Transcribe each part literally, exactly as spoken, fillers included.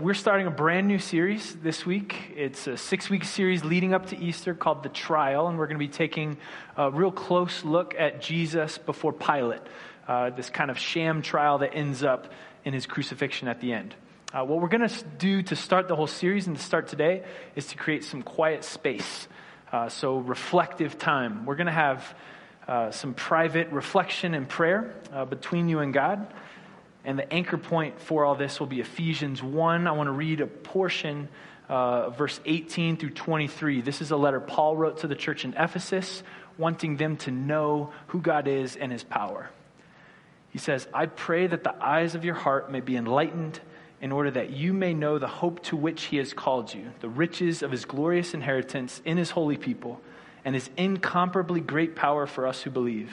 We're starting a brand new series this week. It's a six-week series leading up to Easter called The Trial, and we're going to be taking a real close look at Jesus before Pilate, uh, this kind of sham trial that ends up in his crucifixion at the end. Uh, what we're going to do to start the whole series and to start today is to create some quiet space, uh, so reflective time. We're going to have uh, some private reflection and prayer uh, between you and God. And the anchor point for all this will be Ephesians one. I want to read a portion, uh, verse eighteen through twenty-three. This is a letter Paul wrote to the church in Ephesus, wanting them to know who God is and his power. He says, I pray that the eyes of your heart may be enlightened in order that you may know the hope to which he has called you, the riches of his glorious inheritance in his holy people, and his incomparably great power for us who believe.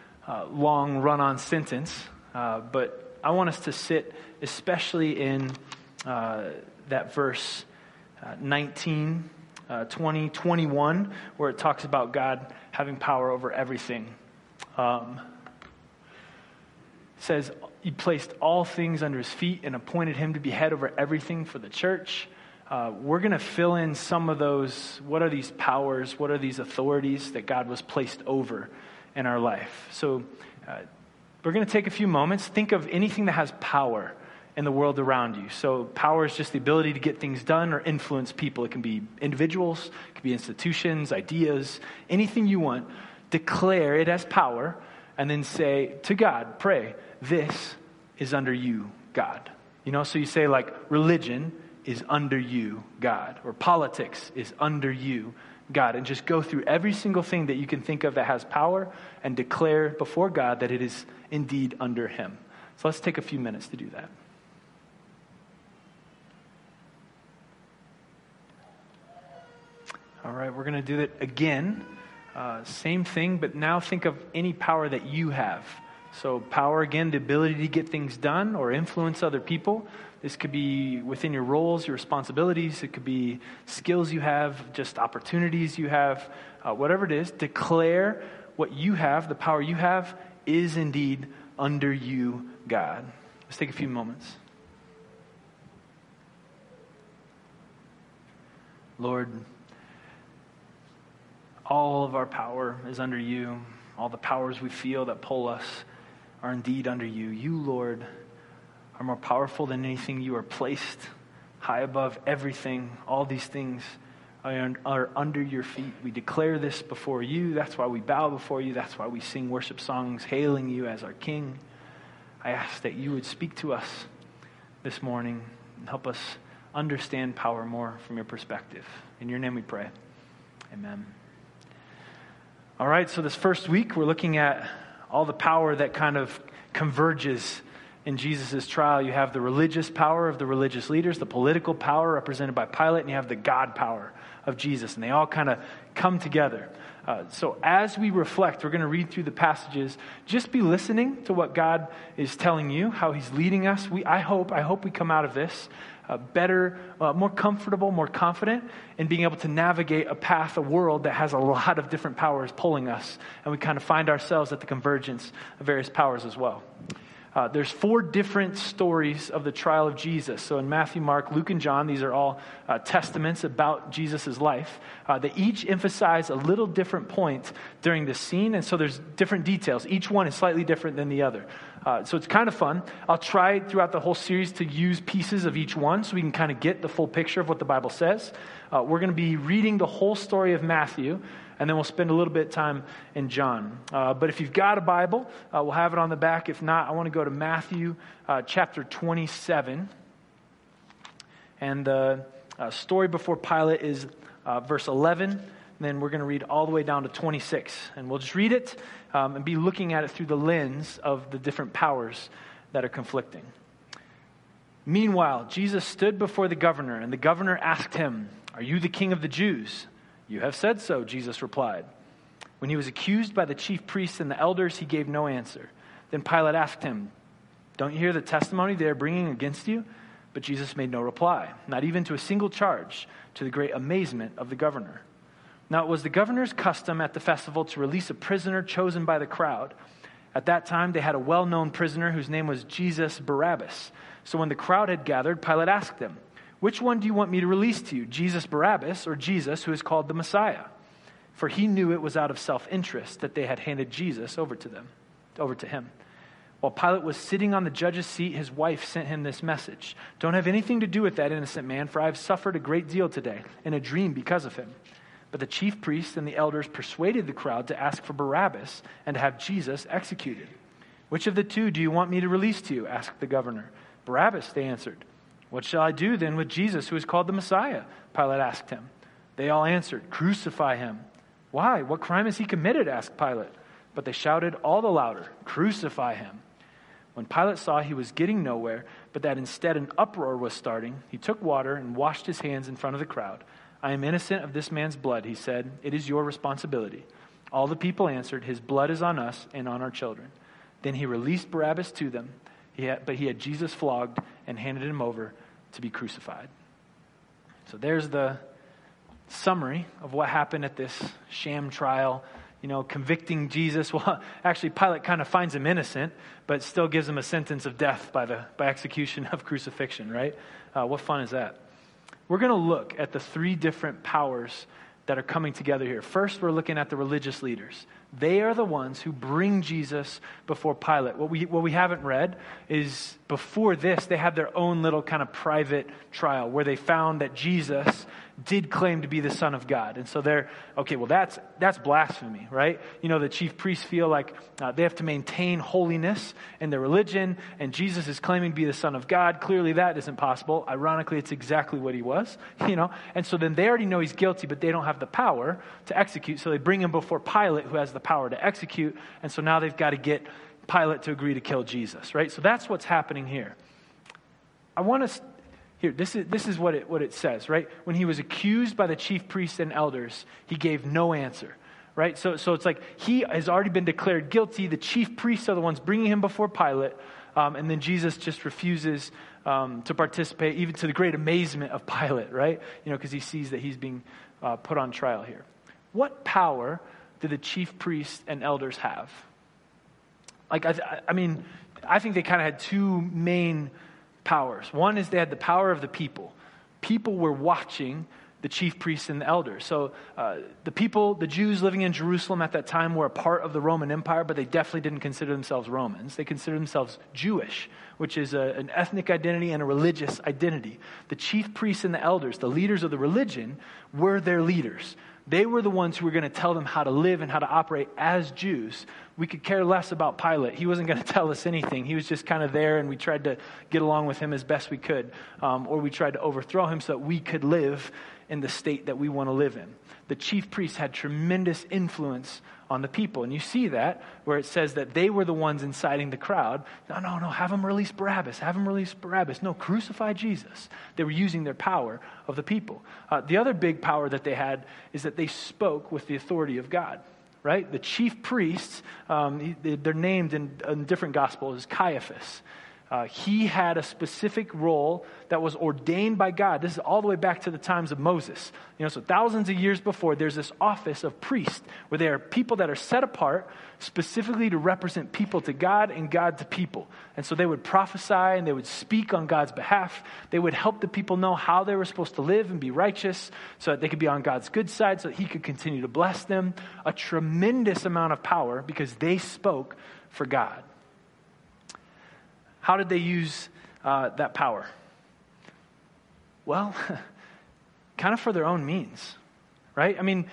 Uh, long run-on sentence, uh, but I want us to sit especially in uh, that verse uh, nineteen, twenty, twenty-one, where it talks about God having power over everything. Um, it says, he placed all things under his feet and appointed him to be head over everything for the church. Uh, we're going to fill in some of those, what are these powers, what are these authorities that God was placed over in our life. So uh, we're going to take a few moments. Think of anything that has power in the world around you. So power is just the ability to get things done or influence people. It can be individuals, it can be institutions, ideas, anything you want. Declare it as power and then say to God, pray, this is under you, God. You know, so you say like religion is under you, God, or politics is under you, God, and just go through every single thing that you can think of that has power and declare before God that it is indeed under him. So let's take a few minutes to do that. All right, we're going to do it again. Uh, same thing, but now think of any power that you have. So power, again, the ability to get things done or influence other people. This could be within your roles, your responsibilities. It could be skills you have, just opportunities you have, uh, whatever it is. Declare what you have, the power you have, is indeed under you, God. Let's take a few moments. Lord, all of our power is under you. All the powers we feel that pull us are indeed under you. You, Lord, are more powerful than anything. You are placed high above everything. All these things are, are under your feet. We declare this before you. That's why we bow before you. That's why we sing worship songs hailing you as our King. I ask that you would speak to us this morning and help us understand power more from your perspective. In your name we pray. Amen. All right, so this first week, we're looking at all the power that kind of converges in Jesus' trial. You have the religious power of the religious leaders, the political power represented by Pilate, and you have the God power of Jesus, and they all kind of come together. Uh, so as we reflect, we're going to read through the passages. Just be listening to what God is telling you, how he's leading us. We, I hope, I hope we come out of this uh, better, uh, more comfortable, more confident in being able to navigate a path, a world that has a lot of different powers pulling us, and we kind of find ourselves at the convergence of various powers as well. Uh, there's four different stories of the trial of Jesus. So in Matthew, Mark, Luke, and John, these are all uh, testaments about Jesus' life. Uh, they each emphasize a little different point during this scene, and so there's different details. Each one is slightly different than the other. Uh, so it's kind of fun. I'll try throughout the whole series to use pieces of each one so we can kind of get the full picture of what the Bible says. Uh, we're going to be reading the whole story of Matthew, and then we'll spend a little bit of time in John. Uh, but if you've got a Bible, uh, we'll have it on the back. If not, I want to go to Matthew uh, chapter twenty-seven. And the uh, uh, story before Pilate is uh, verse eleven. Then we're going to read all the way down to twenty-six. And we'll just read it um, and be looking at it through the lens of the different powers that are conflicting. Meanwhile, Jesus stood before the governor, and the governor asked him, "Are you the king of the Jews?" "You have said so," Jesus replied. When he was accused by the chief priests and the elders, he gave no answer. Then Pilate asked him, "Don't you hear the testimony they are bringing against you?" But Jesus made no reply, not even to a single charge, to the great amazement of the governor. Now it was the governor's custom at the festival to release a prisoner chosen by the crowd. At that time, they had a well-known prisoner whose name was Jesus Barabbas. So when the crowd had gathered, Pilate asked them, "Which one do you want me to release to you, Jesus Barabbas or Jesus who is called the Messiah?" For he knew it was out of self-interest that they had handed Jesus over to them, over to him. While Pilate was sitting on the judge's seat, his wife sent him this message, "Don't have anything to do with that innocent man, for I have suffered a great deal today in a dream because of him." But the chief priests and the elders persuaded the crowd to ask for Barabbas and to have Jesus executed. "Which of the two do you want me to release to you?" asked the governor. "Barabbas," they answered. "What shall I do then with Jesus, who is called the Messiah?" Pilate asked him. They all answered, "Crucify him." "Why? What crime has he committed?" asked Pilate. But they shouted all the louder, "Crucify him." When Pilate saw he was getting nowhere, but that instead an uproar was starting, he took water and washed his hands in front of the crowd. "I am innocent of this man's blood," he said. "It is your responsibility." All the people answered, "His blood is on us and on our children." Then he released Barabbas to them, he had, but he had Jesus flogged and handed him over to be crucified. So there's the summary of what happened at this sham trial, you know, convicting Jesus. Well, actually, Pilate kind of finds him innocent, but still gives him a sentence of death by the by execution of crucifixion, right? Uh, what fun is that? We're going to look at the three different powers that are coming together here. First, we're looking at the religious leaders. They are the ones who bring Jesus before Pilate. What we what we haven't read is before this, they had their own little kind of private trial where they found that Jesus did claim to be the Son of God. And so they're, okay, well, that's that's blasphemy, right? You know, the chief priests feel like uh, they have to maintain holiness in their religion, and Jesus is claiming to be the Son of God. Clearly, that isn't possible. Ironically, it's exactly what he was, you know? And so then they already know he's guilty, but they don't have the power to execute, so they bring him before Pilate, who has the power to execute, and so now they've got to get Pilate to agree to kill Jesus, right? So that's what's happening here. I want to... Here, this is this is what it what it says, right? When he was accused by the chief priests and elders, he gave no answer, right? So so it's like he has already been declared guilty. The chief priests are the ones bringing him before Pilate, um, and then Jesus just refuses um, to participate, even to the great amazement of Pilate, right? You know, because he sees that he's being uh, put on trial here. What power do the chief priests and elders have? Like, I, I mean, I think they kind of had two main powers. One is they had the power of the people. People were watching the chief priests and the elders. So uh, the people, the Jews living in Jerusalem at that time were a part of the Roman Empire, but they definitely didn't consider themselves Romans. They considered themselves Jewish, which is a, an ethnic identity and a religious identity. The chief priests and the elders, the leaders of the religion, were their leaders. They were the ones who were going to tell them how to live and how to operate as Jews. We could care less about Pilate. He wasn't going to tell us anything. He was just kind of there, and we tried to get along with him as best we could, um, or we tried to overthrow him so that we could live in the state that we want to live in. The chief priests had tremendous influence on the people, and you see that where it says that they were the ones inciting the crowd. No, no, no, have him release Barabbas. Have him release Barabbas. No, crucify Jesus. They were using their power of the people. Uh, the other big power that they had is that they spoke with the authority of God, right? The chief priests, um, they're named in, in different gospels as Caiaphas. Uh, he had a specific role that was ordained by God. This is all the way back to the times of Moses. You know, so thousands of years before, there's this office of priest where there are people that are set apart specifically to represent people to God and God to people. And so they would prophesy and they would speak on God's behalf. They would help the people know how they were supposed to live and be righteous so that they could be on God's good side so that he could continue to bless them. A tremendous amount of power because they spoke for God. How did they use uh, that power? Well, kind of for their own means, right? I mean,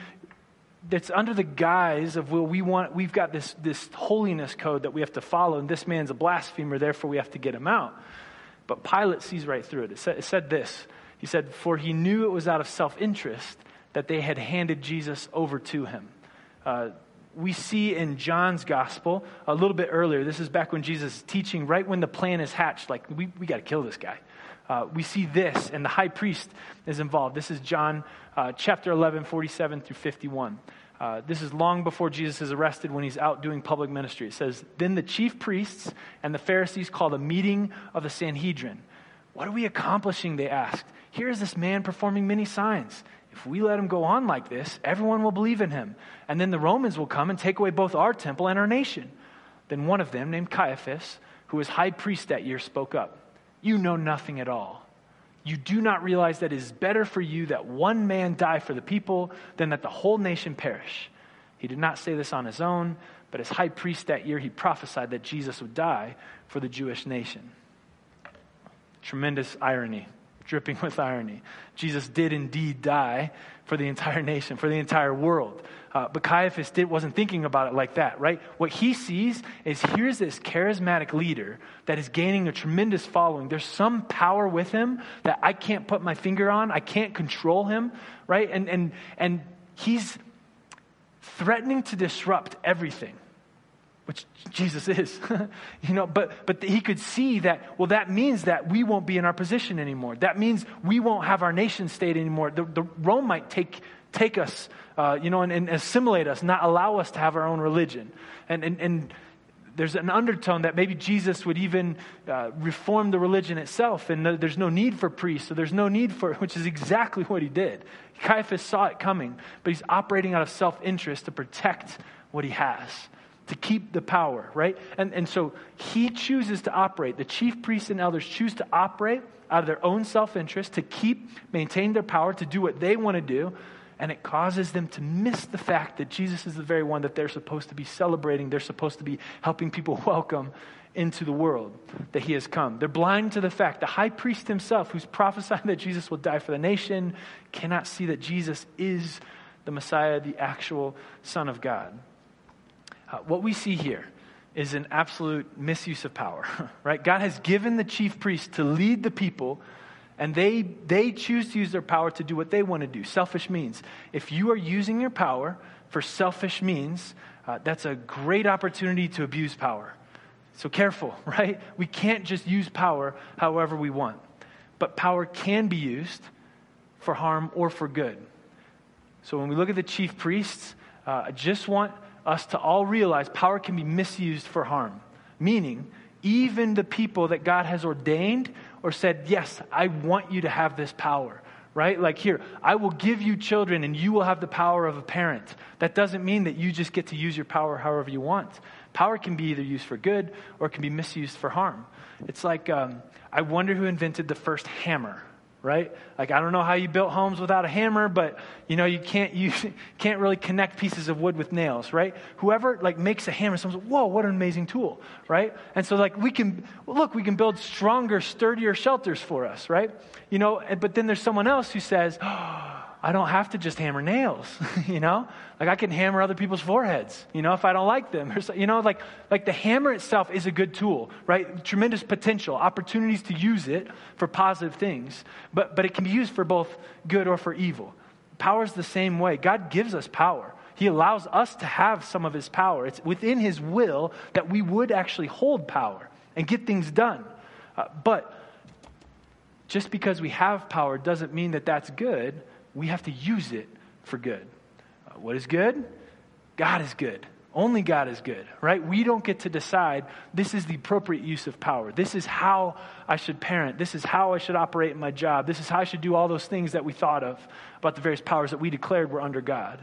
it's under the guise of, well, we want, we've got this, this holiness code that we have to follow, and this man's a blasphemer, therefore we have to get him out. But Pilate sees right through it. It said, it said this. He said, for he knew it was out of self-interest that they had handed Jesus over to him. Uh, We see in John's gospel a little bit earlier, this is back when Jesus is teaching, right when the plan is hatched, like, we we got to kill this guy, Uh, we see this, and the high priest is involved. This is John uh, chapter eleven, forty-seven through fifty-one. Uh, this is long before Jesus is arrested when he's out doing public ministry. It says, "Then the chief priests and the Pharisees called a meeting of the Sanhedrin. 'What are we accomplishing?' they asked. 'Here is this man performing many signs. If we let him go on like this, everyone will believe in him. And then the Romans will come and take away both our temple and our nation.' Then one of them, named Caiaphas, who was high priest that year, spoke up. 'You know nothing at all. You do not realize that it is better for you that one man die for the people than that the whole nation perish.' He did not say this on his own, but as high priest that year, he prophesied that Jesus would die for the Jewish nation." Tremendous irony, dripping with irony. Jesus did indeed die for the entire nation, for the entire world. Uh, but Caiaphas did, wasn't thinking about it like that, right? What he sees is, here's this charismatic leader that is gaining a tremendous following. There's some power with him that I can't put my finger on. I can't control him, right? And and and he's threatening to disrupt everything, which Jesus is, you know, but but he could see that, well, that means that we won't be in our position anymore. That means we won't have our nation state anymore. The, the Rome might take take us, uh, you know, and, and assimilate us, not allow us to have our own religion. And and, and there's an undertone that maybe Jesus would even uh, reform the religion itself, and there's no need for priests, so there's no need for it, which is exactly what he did. Caiaphas saw it coming, but he's operating out of self-interest to protect what he has, to keep the power, right? And and so he chooses to operate. The chief priests and elders choose to operate out of their own self-interest, to keep, maintain their power, to do what they want to do, and it causes them to miss the fact that Jesus is the very one that they're supposed to be celebrating, they're supposed to be helping people welcome into the world, that he has come. They're blind to the fact the high priest himself, who's prophesying that Jesus will die for the nation, cannot see that Jesus is the Messiah, the actual Son of God. Uh, what we see here is an absolute misuse of power, right? God has given the chief priests to lead the people, and they they choose to use their power to do what they want to do, selfish means. If you are using your power for selfish means, uh, that's a great opportunity to abuse power. So careful, right? We can't just use power however we want. But power can be used for harm or for good. So when we look at the chief priests, uh, I just want us to all realize power can be misused for harm, meaning even the people that God has ordained or said, yes, I want you to have this power, right? Like here, I will give you children and you will have the power of a parent. That doesn't mean that you just get to use your power however you want. Power can be either used for good or it can be misused for harm. It's like, um, I wonder who invented the first hammer, right? Like, I don't know how you built homes without a hammer, but you know, you can't use, can't really connect pieces of wood with nails, right? Whoever like makes a hammer, someone's like, whoa, what an amazing tool, right? And so like we can, well, look, we can build stronger, sturdier shelters for us, right? You know, but then there's someone else who says, oh, I don't have to just hammer nails, you know? Like I can hammer other people's foreheads, you know, if I don't like them. Or so, you know, like like the hammer itself is a good tool, right? Tremendous potential, opportunities to use it for positive things. But but it can be used for both good or for evil. Power's the same way. God gives us power. He allows us to have some of his power. It's within his will that we would actually hold power and get things done. Uh, but just because we have power doesn't mean that that's good. We have to use it for good. Uh, what is good? God is good. Only God is good, right? We don't get to decide this is the appropriate use of power. This is how I should parent. This is how I should operate in my job. This is how I should do all those things that we thought of about the various powers that we declared were under God.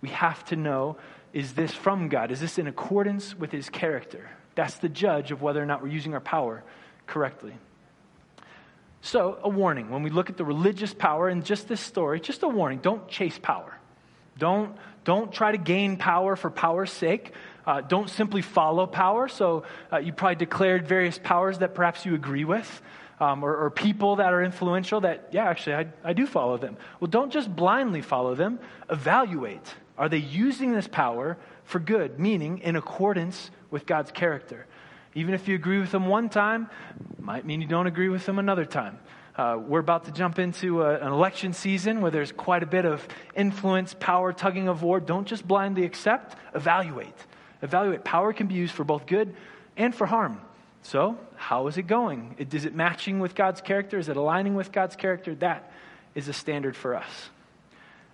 We have to know, is this from God? Is this in accordance with his character? That's the judge of whether or not we're using our power correctly. So a warning, when we look at the religious power in just this story, just a warning, don't chase power. Don't, don't try to gain power for power's sake. Uh, don't simply follow power. So uh, you probably declared various powers that perhaps you agree with um, or, or people that are influential that, yeah, actually, I, I do follow them. Well, don't just blindly follow them. Evaluate. Are they using this power for good, meaning in accordance with God's character? Even if you agree with them one time, might mean you don't agree with them another time. Uh, we're about to jump into a, an election season where there's quite a bit of influence, power, tugging of war. Don't just blindly accept, evaluate. Evaluate. Power can be used for both good and for harm. So, how is it going? Is it matching with God's character? Is it aligning with God's character? That is a standard for us.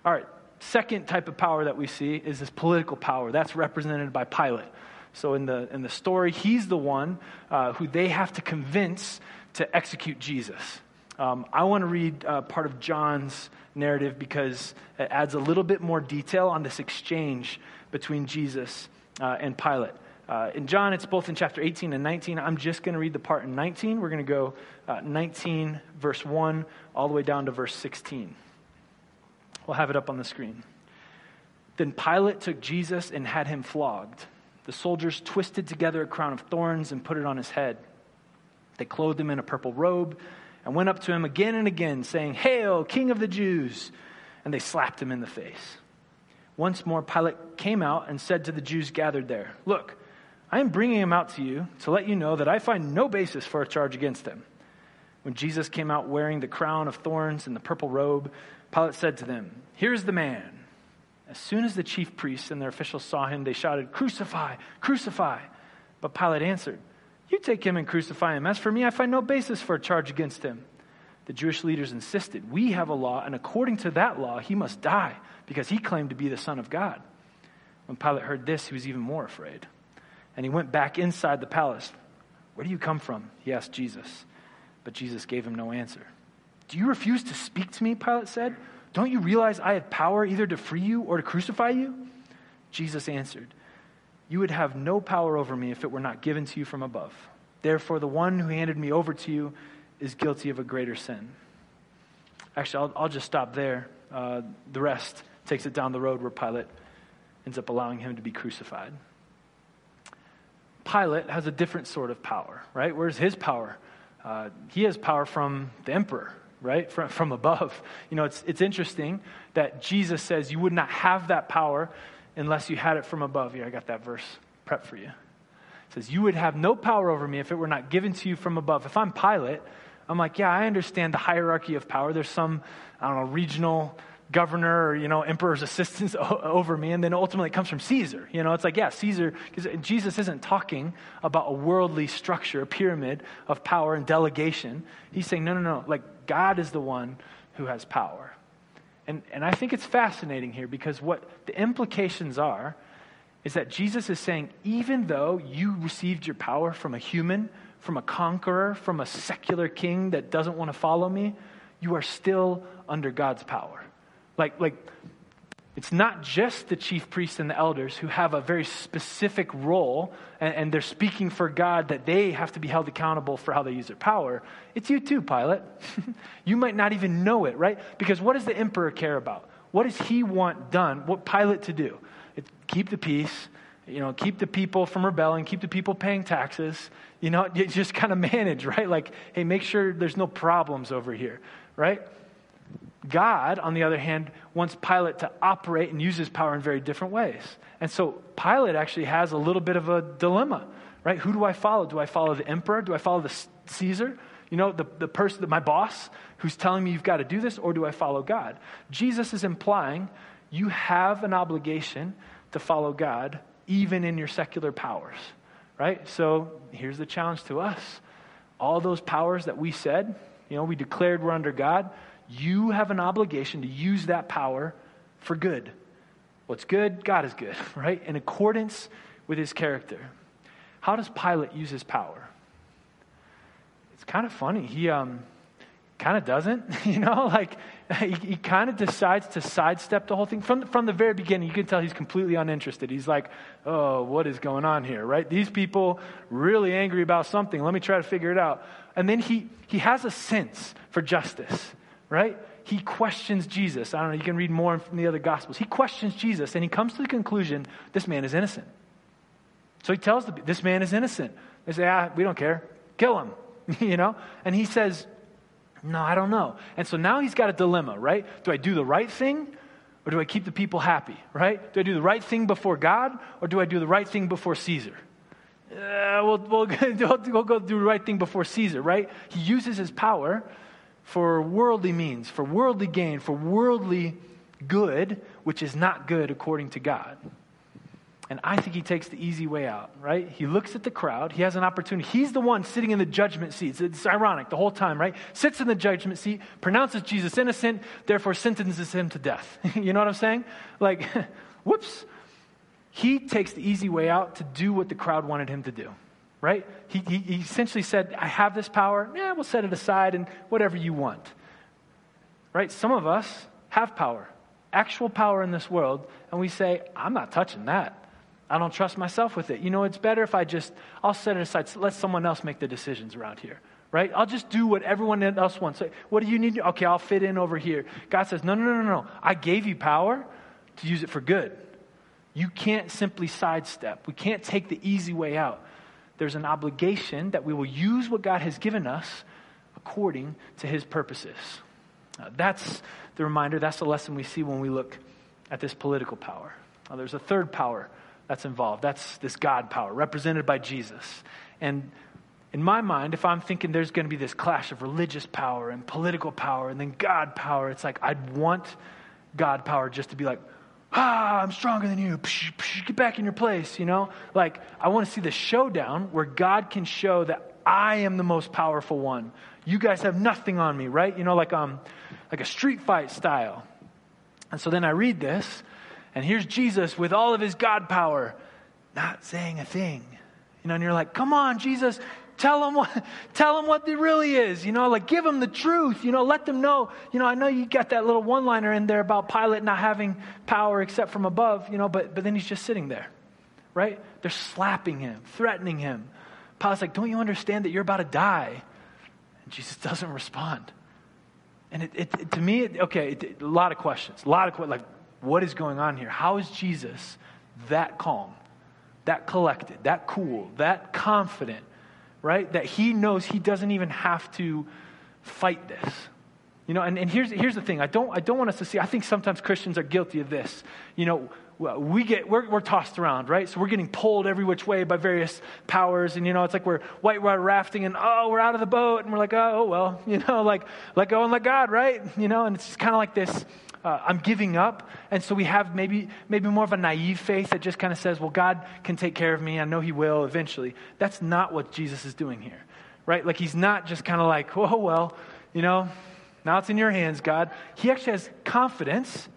All right, second type of power that we see is this political power. That's represented by Pilate. So in the in the story, he's the one uh, who they have to convince to execute Jesus. Um, I want to read uh, part of John's narrative because it adds a little bit more detail on this exchange between Jesus uh, and Pilate. Uh, in John, it's both in chapter eighteen and nineteen. I'm just going to read the part in nineteen. We're going to go uh, nineteen, verse one, all the way down to verse sixteen. We'll have it up on the screen. Then Pilate took Jesus and had him flogged. The soldiers twisted together a crown of thorns and put it on his head. They clothed him in a purple robe and went up to him again and again, saying, "Hail, King of the Jews!" And they slapped him in the face. Once more, Pilate came out and said to the Jews gathered there, "Look, I am bringing him out to you to let you know that I find no basis for a charge against him." When Jesus came out wearing the crown of thorns and the purple robe, Pilate said to them, "Here's the man." As soon as the chief priests and their officials saw him, they shouted, "Crucify, crucify." But Pilate answered, "You take him and crucify him. As for me, I find no basis for a charge against him." The Jewish leaders insisted, "We have a law, and according to that law, he must die, because he claimed to be the Son of God." When Pilate heard this, he was even more afraid. And he went back inside the palace. "Where do you come from?" he asked Jesus. But Jesus gave him no answer. "Do you refuse to speak to me?" Pilate said. "Don't you realize I have power either to free you or to crucify you?" Jesus answered, "You would have no power over me if it were not given to you from above. Therefore, the one who handed me over to you is guilty of a greater sin." Actually, I'll, I'll just stop there. Uh, the rest takes it down the road where Pilate ends up allowing him to be crucified. Pilate has a different sort of power, right? Where's his power? Uh, he has power from the emperor, right? From, from above. You know, it's it's interesting that Jesus says you would not have that power unless you had it from above. Here, I got that verse prepped for you. It says, "You would have no power over me if it were not given to you from above." If I'm Pilate, I'm like, yeah, I understand the hierarchy of power. There's some, I don't know, regional governor or, you know, emperor's assistants o- over me. And then ultimately it comes from Caesar. You know, it's like, yeah, Caesar, because Jesus isn't talking about a worldly structure, a pyramid of power and delegation. He's saying, no, no, no, like God is the one who has power. And and I think it's fascinating here because what the implications are is that Jesus is saying, even though you received your power from a human, from a conqueror, from a secular king that doesn't want to follow me, you are still under God's power. Like, like it's not just the chief priests and the elders who have a very specific role and, and they're speaking for God that they have to be held accountable for how they use their power. It's you too, Pilate. You might not even know it, right? Because what does the emperor care about? What does he want done? What Pilate to do? It, keep the peace, you know, keep the people from rebelling, keep the people paying taxes, you know, you just kind of manage, right? Like, hey, make sure there's no problems over here, right? God, on the other hand, wants Pilate to operate and use his power in very different ways. And so Pilate actually has a little bit of a dilemma, right? Who do I follow? Do I follow the emperor? Do I follow the Caesar? You know, the, the person, my boss, who's telling me you've got to do this, or do I follow God? Jesus is implying you have an obligation to follow God, even in your secular powers, right? So here's the challenge to us. All those powers that we said, you know, we declared we're under God, you have an obligation to use that power for good. What's good? God is good, right? In accordance with his character. How does Pilate use his power? It's kind of funny. He um, kind of doesn't, you know, like he, he kind of decides to sidestep the whole thing. From, from the very beginning, you can tell he's completely uninterested. He's like, oh, what is going on here, right? These people really angry about something. Let me try to figure it out. And then he, he has a sense for justice, right? He questions Jesus. I don't know, you can read more from the other gospels. He questions Jesus and he comes to the conclusion, this man is innocent. So he tells the, this man is innocent. They say, ah, we don't care. Kill him, you know? And he says, no, I don't know. And so now he's got a dilemma, right? Do I do the right thing or do I keep the people happy, right? Do I do the right thing before God or do I do the right thing before Caesar? Uh, we'll, we'll, we'll go do the right thing before Caesar, right? He uses his power for worldly means, for worldly gain, for worldly good, which is not good according to God. And I think he takes the easy way out, right? He looks at the crowd. He has an opportunity. He's the one sitting in the judgment seat. It's ironic the whole time, right? Sits in the judgment seat, pronounces Jesus innocent, therefore sentences him to death. You know what I'm saying? Like, whoops. He takes the easy way out to do what the crowd wanted him to do, right? He, he, he essentially said, I have this power. Yeah, we'll set it aside and whatever you want, right? Some of us have power, actual power in this world, and we say, I'm not touching that. I don't trust myself with it. You know, it's better if I just, I'll set it aside. Let someone else make the decisions around here, right? I'll just do what everyone else wants. What do you need? Okay, I'll fit in over here. God says, no, no, no, no, no. I gave you power to use it for good. You can't simply sidestep. We can't take the easy way out. There's an obligation that we will use what God has given us according to his purposes. Now, that's the reminder. That's the lesson we see when we look at this political power. Now, there's a third power that's involved. That's this God power represented by Jesus. And in my mind, if I'm thinking there's going to be this clash of religious power and political power and then God power, it's like I'd want God power just to be like, ah, I'm stronger than you. Psh, psh, get back in your place, you know? Like, I want to see the showdown where God can show that I am the most powerful one. You guys have nothing on me, right? You know, like um, like a street fight style. And so then I read this, and here's Jesus with all of his God power, not saying a thing. You know, and you're like, come on, Jesus, tell him what, tell him what it really is. You know, like give him the truth. You know, let them know. You know, I know you got that little one-liner in there about Pilate not having power except from above, you know, but, but then he's just sitting there, right? They're slapping him, threatening him. Pilate's like, don't you understand that you're about to die? And Jesus doesn't respond. And it, it, it to me, it, okay, it, it, a lot of questions, a lot of questions, like, what is going on here? How is Jesus that calm, that collected, that cool, that confident, right? That he knows he doesn't even have to fight this. You know, and, and here's here's the thing. I don't I don't want us to see, I think sometimes Christians are guilty of this. You know, we get we're we're tossed around, right? So we're getting pulled every which way by various powers, and you know, it's like we're white water rafting and oh, we're out of the boat, and we're like, oh, oh well, you know, like let go and let God, right? You know, and it's just kind of like this. Uh, I'm giving up. And so we have maybe maybe more of a naive faith that just kind of says, well, God can take care of me. I know he will eventually. That's not what Jesus is doing here, right? Like he's not just kind of like, oh, well, you know, now it's in your hands, God. He actually has confidence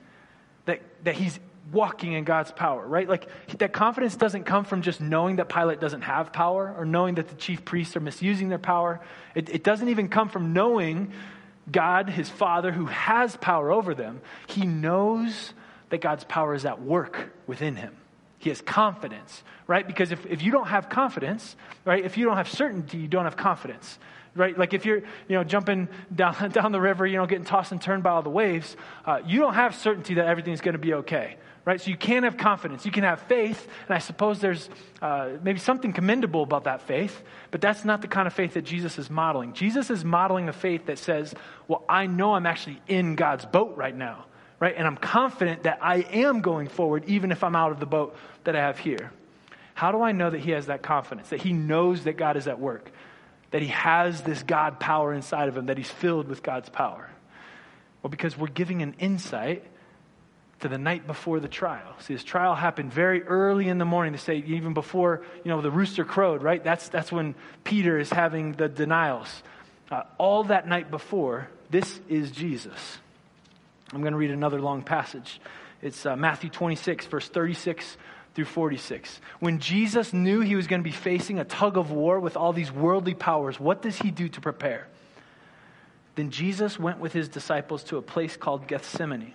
that, that he's walking in God's power, right? Like that confidence doesn't come from just knowing that Pilate doesn't have power or knowing that the chief priests are misusing their power. It, it doesn't even come from knowing God, his Father, who has power over them. He knows that God's power is at work within him. He has confidence, right? Because if, if you don't have confidence, right, if you don't have certainty, you don't have confidence, right? Like if you're, you know, jumping down, down the river, you know, getting tossed and turned by all the waves, uh, you don't have certainty that everything's going to be okay, right? So you can have confidence. You can have faith, and I suppose there's uh, maybe something commendable about that faith, but that's not the kind of faith that Jesus is modeling. Jesus is modeling a faith that says, well, I know I'm actually in God's boat right now, right? And I'm confident that I am going forward, even if I'm out of the boat that I have here. How do I know that he has that confidence, that he knows that God is at work, that he has this God power inside of him, that he's filled with God's power? Well, because we're giving an insight to the night before the trial. See, his trial happened very early in the morning. They say even before, you know, the rooster crowed, right? That's that's when Peter is having the denials. Uh, all that night before, this is Jesus. I'm going to read another long passage. It's uh, Matthew twenty-six, verse thirty-six through forty-six. When Jesus knew he was going to be facing a tug of war with all these worldly powers, what does he do to prepare? Then Jesus went with his disciples to a place called Gethsemane.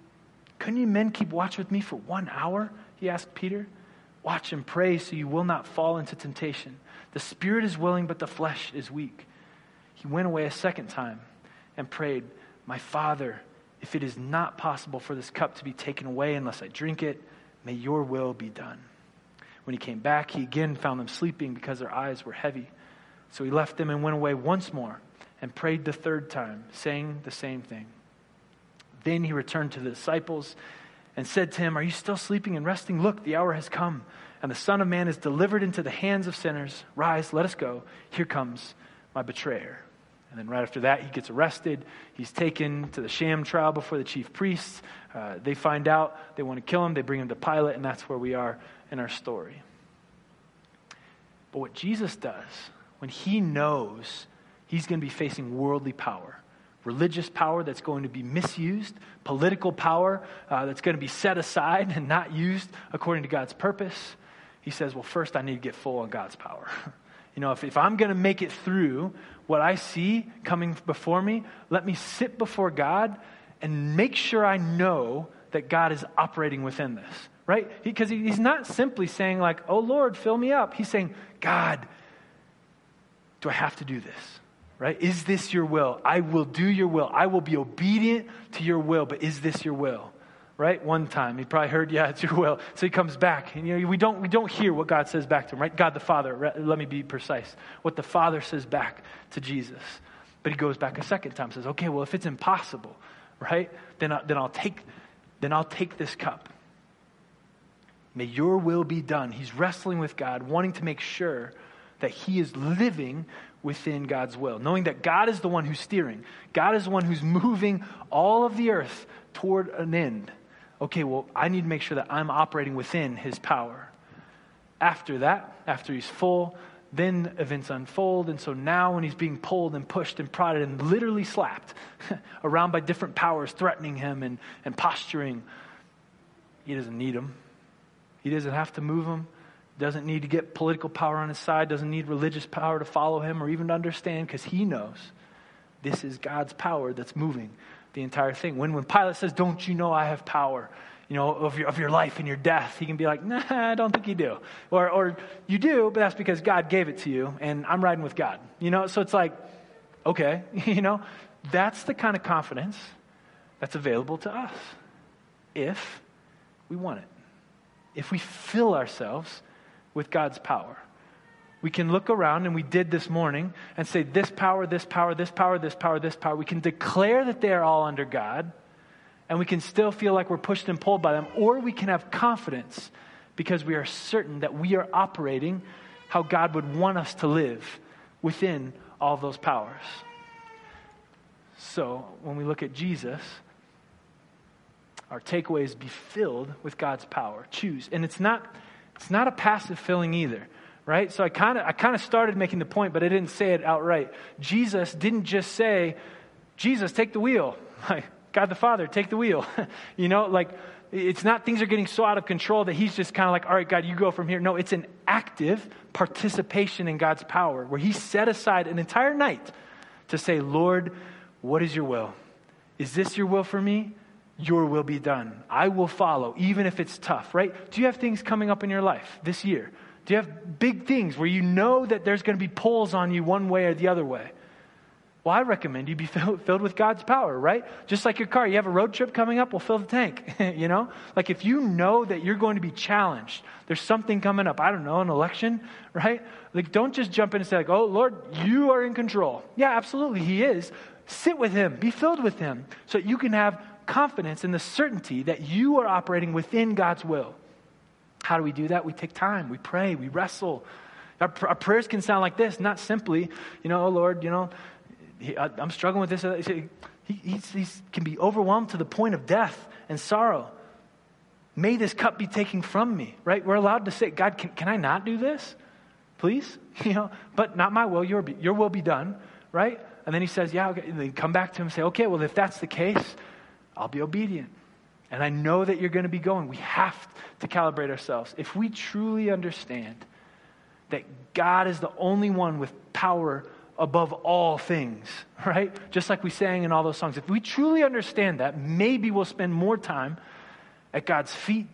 Couldn't you men keep watch with me for one hour? He asked Peter. Watch and pray so you will not fall into temptation. The spirit is willing, but the flesh is weak. He went away a second time and prayed, my Father, if it is not possible for this cup to be taken away unless I drink it, may your will be done. When he came back, he again found them sleeping because their eyes were heavy. So he left them and went away once more and prayed the third time, saying the same thing. Then he returned to the disciples and said to him, "Are you still sleeping and resting? Look, the hour has come, and the Son of Man is delivered into the hands of sinners. Rise, let us go. Here comes my betrayer." And then right after that, he gets arrested. He's taken to the sham trial before the chief priests. Uh, they find out. They want to kill him. They bring him to Pilate, and that's where we are in our story. But what Jesus does when he knows he's going to be facing worldly power, religious power that's going to be misused, political power uh, that's going to be set aside and not used according to God's purpose, he says, well, first I need to get full on God's power. You know, if, if I'm going to make it through what I see coming before me, let me sit before God and make sure I know that God is operating within this, right? Because he, he's not simply saying like, oh, Lord, fill me up. He's saying, God, do I have to do this, right? Is this your will? I will do your will. I will be obedient to your will, but is this your will? Right? One time, he probably heard, yeah, it's your will. So he comes back, and you know, we don't we don't hear what God says back to him, right? God the Father, let me be precise, what the Father says back to Jesus. But he goes back a second time, says, okay, well, if it's impossible, right, then, I, then, I'll take, then I'll take this cup. May your will be done. He's wrestling with God, wanting to make sure that he is living within God's will, knowing that God is the one who's steering. God is the one who's moving all of the earth toward an end. Okay, well, I need to make sure that I'm operating within his power. After that, after he's full, then events unfold. And so now when he's being pulled and pushed and prodded and literally slapped around by different powers threatening him and, and posturing, he doesn't need them. He doesn't have to move them. Doesn't need to get political power on his side. Doesn't need religious power to follow him or even to understand, because he knows this is God's power that's moving the entire thing. When when Pilate says, don't you know I have power, you know, of your, of your life and your death, he can be like, nah, I don't think you do. Or, or you do, but that's because God gave it to you, and I'm riding with God. You know, so it's like, okay, you know, that's the kind of confidence that's available to us if we want it. If we fill ourselves with God's power. We can look around, and we did this morning, and say, this power, this power, this power, this power, this power. We can declare that they are all under God, and we can still feel like we're pushed and pulled by them, or we can have confidence because we are certain that we are operating how God would want us to live within all of those powers. So when we look at Jesus, our takeaway is be filled with God's power. Choose. And it's not, it's not a passive filling either. Right? So I kind of I kind of started making the point, but I didn't say it outright. Jesus didn't just say, Jesus, take the wheel. Like, God the Father, take the wheel. You know, like, it's not things are getting so out of control that he's just kind of like, all right, God, you go from here. No, it's an active participation in God's power where he set aside an entire night to say, Lord, what is your will? Is this your will for me? Your will be done. I will follow, even if it's tough, right? Do you have things coming up in your life this year? Do you have big things where you know that there's going to be pulls on you one way or the other way? Well, I recommend you be filled with God's power, right? Just like your car. You have a road trip coming up, well, fill the tank, you know? Like if you know that you're going to be challenged, there's something coming up, I don't know, an election, right? Like don't just jump in and say like, oh, Lord, you are in control. Yeah, absolutely, he is. Sit with him, be filled with him so that you can have confidence in the certainty that you are operating within God's will. How do we do that? We take time, we pray, we wrestle. Our, our prayers can sound like this, not simply, you know, oh Lord, you know, he, I, I'm struggling with this. He, he's, he's, can be overwhelmed to the point of death and sorrow. May this cup be taken from me, right? We're allowed to say, God, can, can I not do this? Please? You know, but not my will, your, your will be done, right? And then he says, yeah, okay. And then come back to him and say, okay, well, if that's the case, I'll be obedient. And I know that you're going to be going. We have to calibrate ourselves. If we truly understand that God is the only one with power above all things, right? Just like we sang in all those songs. If we truly understand that, maybe we'll spend more time at God's feet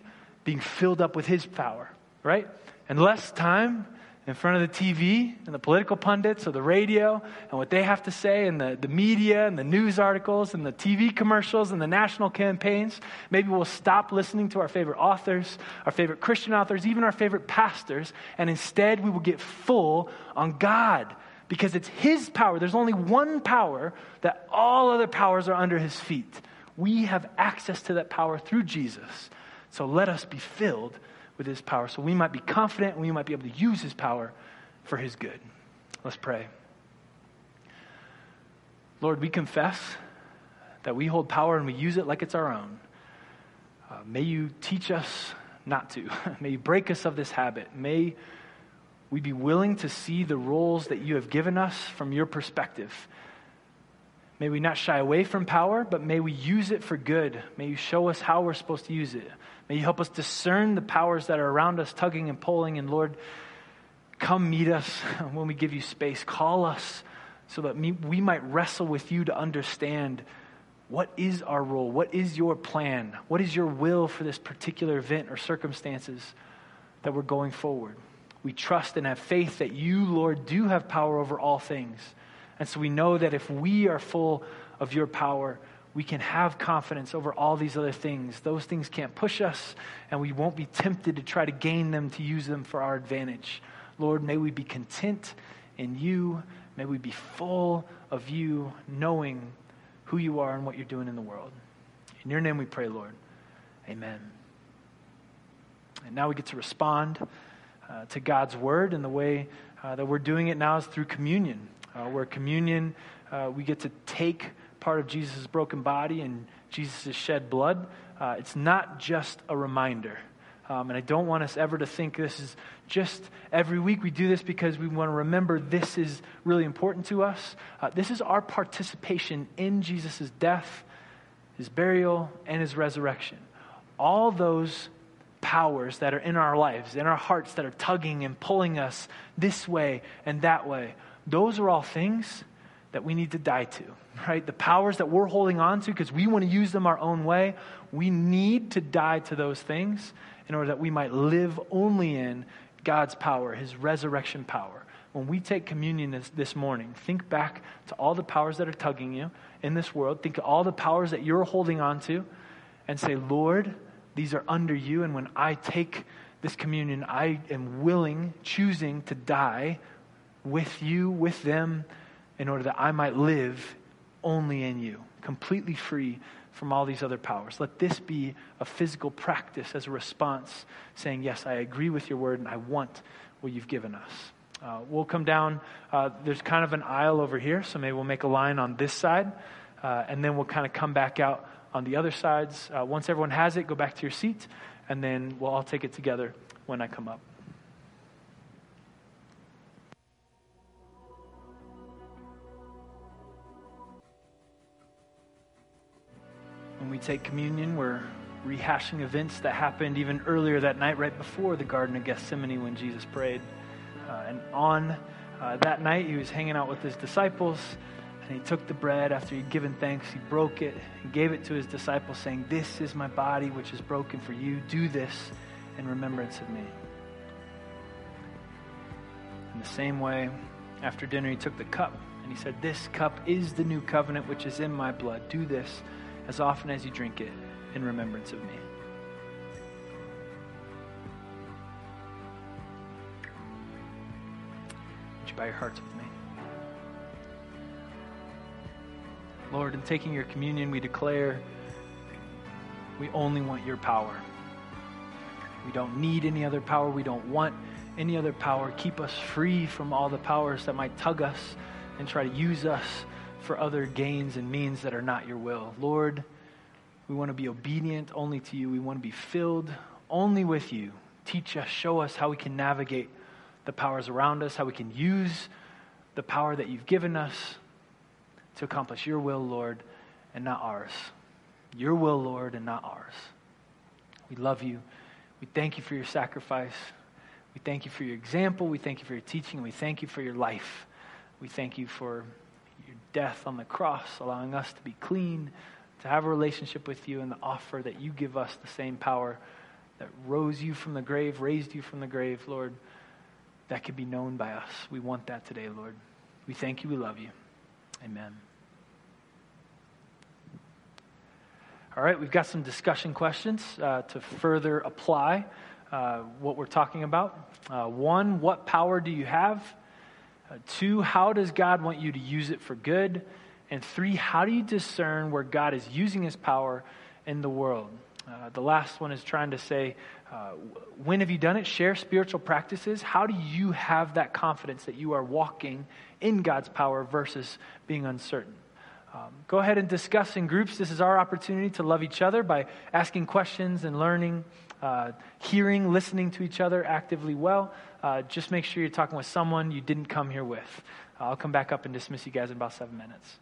being filled up with his power, right? And less time in front of the T V and the political pundits or the radio and what they have to say and the, the media and the news articles and the T V commercials and the national campaigns. Maybe we'll stop listening to our favorite authors, our favorite Christian authors, even our favorite pastors, and instead we will get full on God because it's His power. There's only one power that all other powers are under His feet. We have access to that power through Jesus. So let us be filled with His power, so we might be confident and we might be able to use His power for His good. Let's pray. Lord, we confess that we hold power and we use it like it's our own. Uh, may you teach us not to. May you break us of this habit. May we be willing to see the roles that you have given us from your perspective. May we not shy away from power, but may we use it for good. May you show us how we're supposed to use it. May you help us discern the powers that are around us, tugging and pulling. And Lord, come meet us when we give you space. Call us so that we might wrestle with you to understand what is our role, what is your plan, what is your will for this particular event or circumstances that we're going forward. We trust and have faith that you, Lord, do have power over all things. And so we know that if we are full of your power, we can have confidence over all these other things. Those things can't push us, and we won't be tempted to try to gain them, to use them for our advantage. Lord, may we be content in you. May we be full of you, knowing who you are and what you're doing in the world. In your name we pray, Lord. Amen. And now we get to respond uh, to God's word, and the way uh, that we're doing it now is through communion. Uh, where communion, uh, we get to take part of Jesus' broken body and Jesus' shed blood. Uh, it's not just a reminder. Um, and I don't want us ever to think this is just every week we do this because we want to remember this is really important to us. Uh, this is our participation in Jesus' death, His burial, and His resurrection. All those powers that are in our lives, in our hearts, that are tugging and pulling us this way and that way, those are all things that we need to die to, right? The powers that we're holding on to because we want to use them our own way, we need to die to those things in order that we might live only in God's power, His resurrection power. When we take communion this, this morning, think back to all the powers that are tugging you in this world. Think of all the powers that you're holding on to and say, Lord, these are under you. And when I take this communion, I am willing, choosing to die with you, with them, in order that I might live only in you, completely free from all these other powers. Let this be a physical practice as a response, saying, yes, I agree with your word and I want what you've given us. Uh, we'll come down. Uh, there's kind of an aisle over here, so maybe we'll make a line on this side, uh, and then we'll kind of come back out on the other sides. Uh, once everyone has it, go back to your seat, and then we'll all take it together when I come up. When we take communion, we're rehashing events that happened even earlier that night, right before the Garden of Gethsemane when Jesus prayed. Uh, and on uh, that night, he was hanging out with his disciples, and he took the bread after he'd given thanks. He broke it and gave it to his disciples, saying, "This is my body, which is broken for you. Do this in remembrance of me." In the same way, after dinner, he took the cup, and he said, "This cup is the new covenant, which is in my blood. Do this as often as you drink it in remembrance of me." Would you bow your hearts with me? Lord, in taking your communion, we declare we only want your power. We don't need any other power. We don't want any other power. Keep us free from all the powers that might tug us and try to use us for other gains and means that are not your will. Lord, we want to be obedient only to you. We want to be filled only with you. Teach us, show us how we can navigate the powers around us, how we can use the power that you've given us to accomplish your will, Lord, and not ours. Your will, Lord, and not ours. We love you. We thank you for your sacrifice. We thank you for your example. We thank you for your teaching. We thank you for your life. We thank you for death on the cross, allowing us to be clean, to have a relationship with you, and the offer that you give us the same power that rose you from the grave, raised you from the grave, Lord. that could be known by us. We want that today, Lord. We thank you. We love you. Amen. All right, we've got some discussion questions uh, to further apply uh, what we're talking about. Uh, one, what power do you have? Uh, two, how does God want you to use it for good? And three, how do you discern where God is using his power in the world? Uh, the last one is trying to say, uh, when have you done it? Share spiritual practices. How do you have that confidence that you are walking in God's power versus being uncertain? Um, go ahead and discuss in groups. This is our opportunity to love each other by asking questions and learning, uh, hearing, listening to each other actively well. Uh, just make sure you're talking with someone you didn't come here with. Uh, I'll come back up and dismiss you guys in about seven minutes.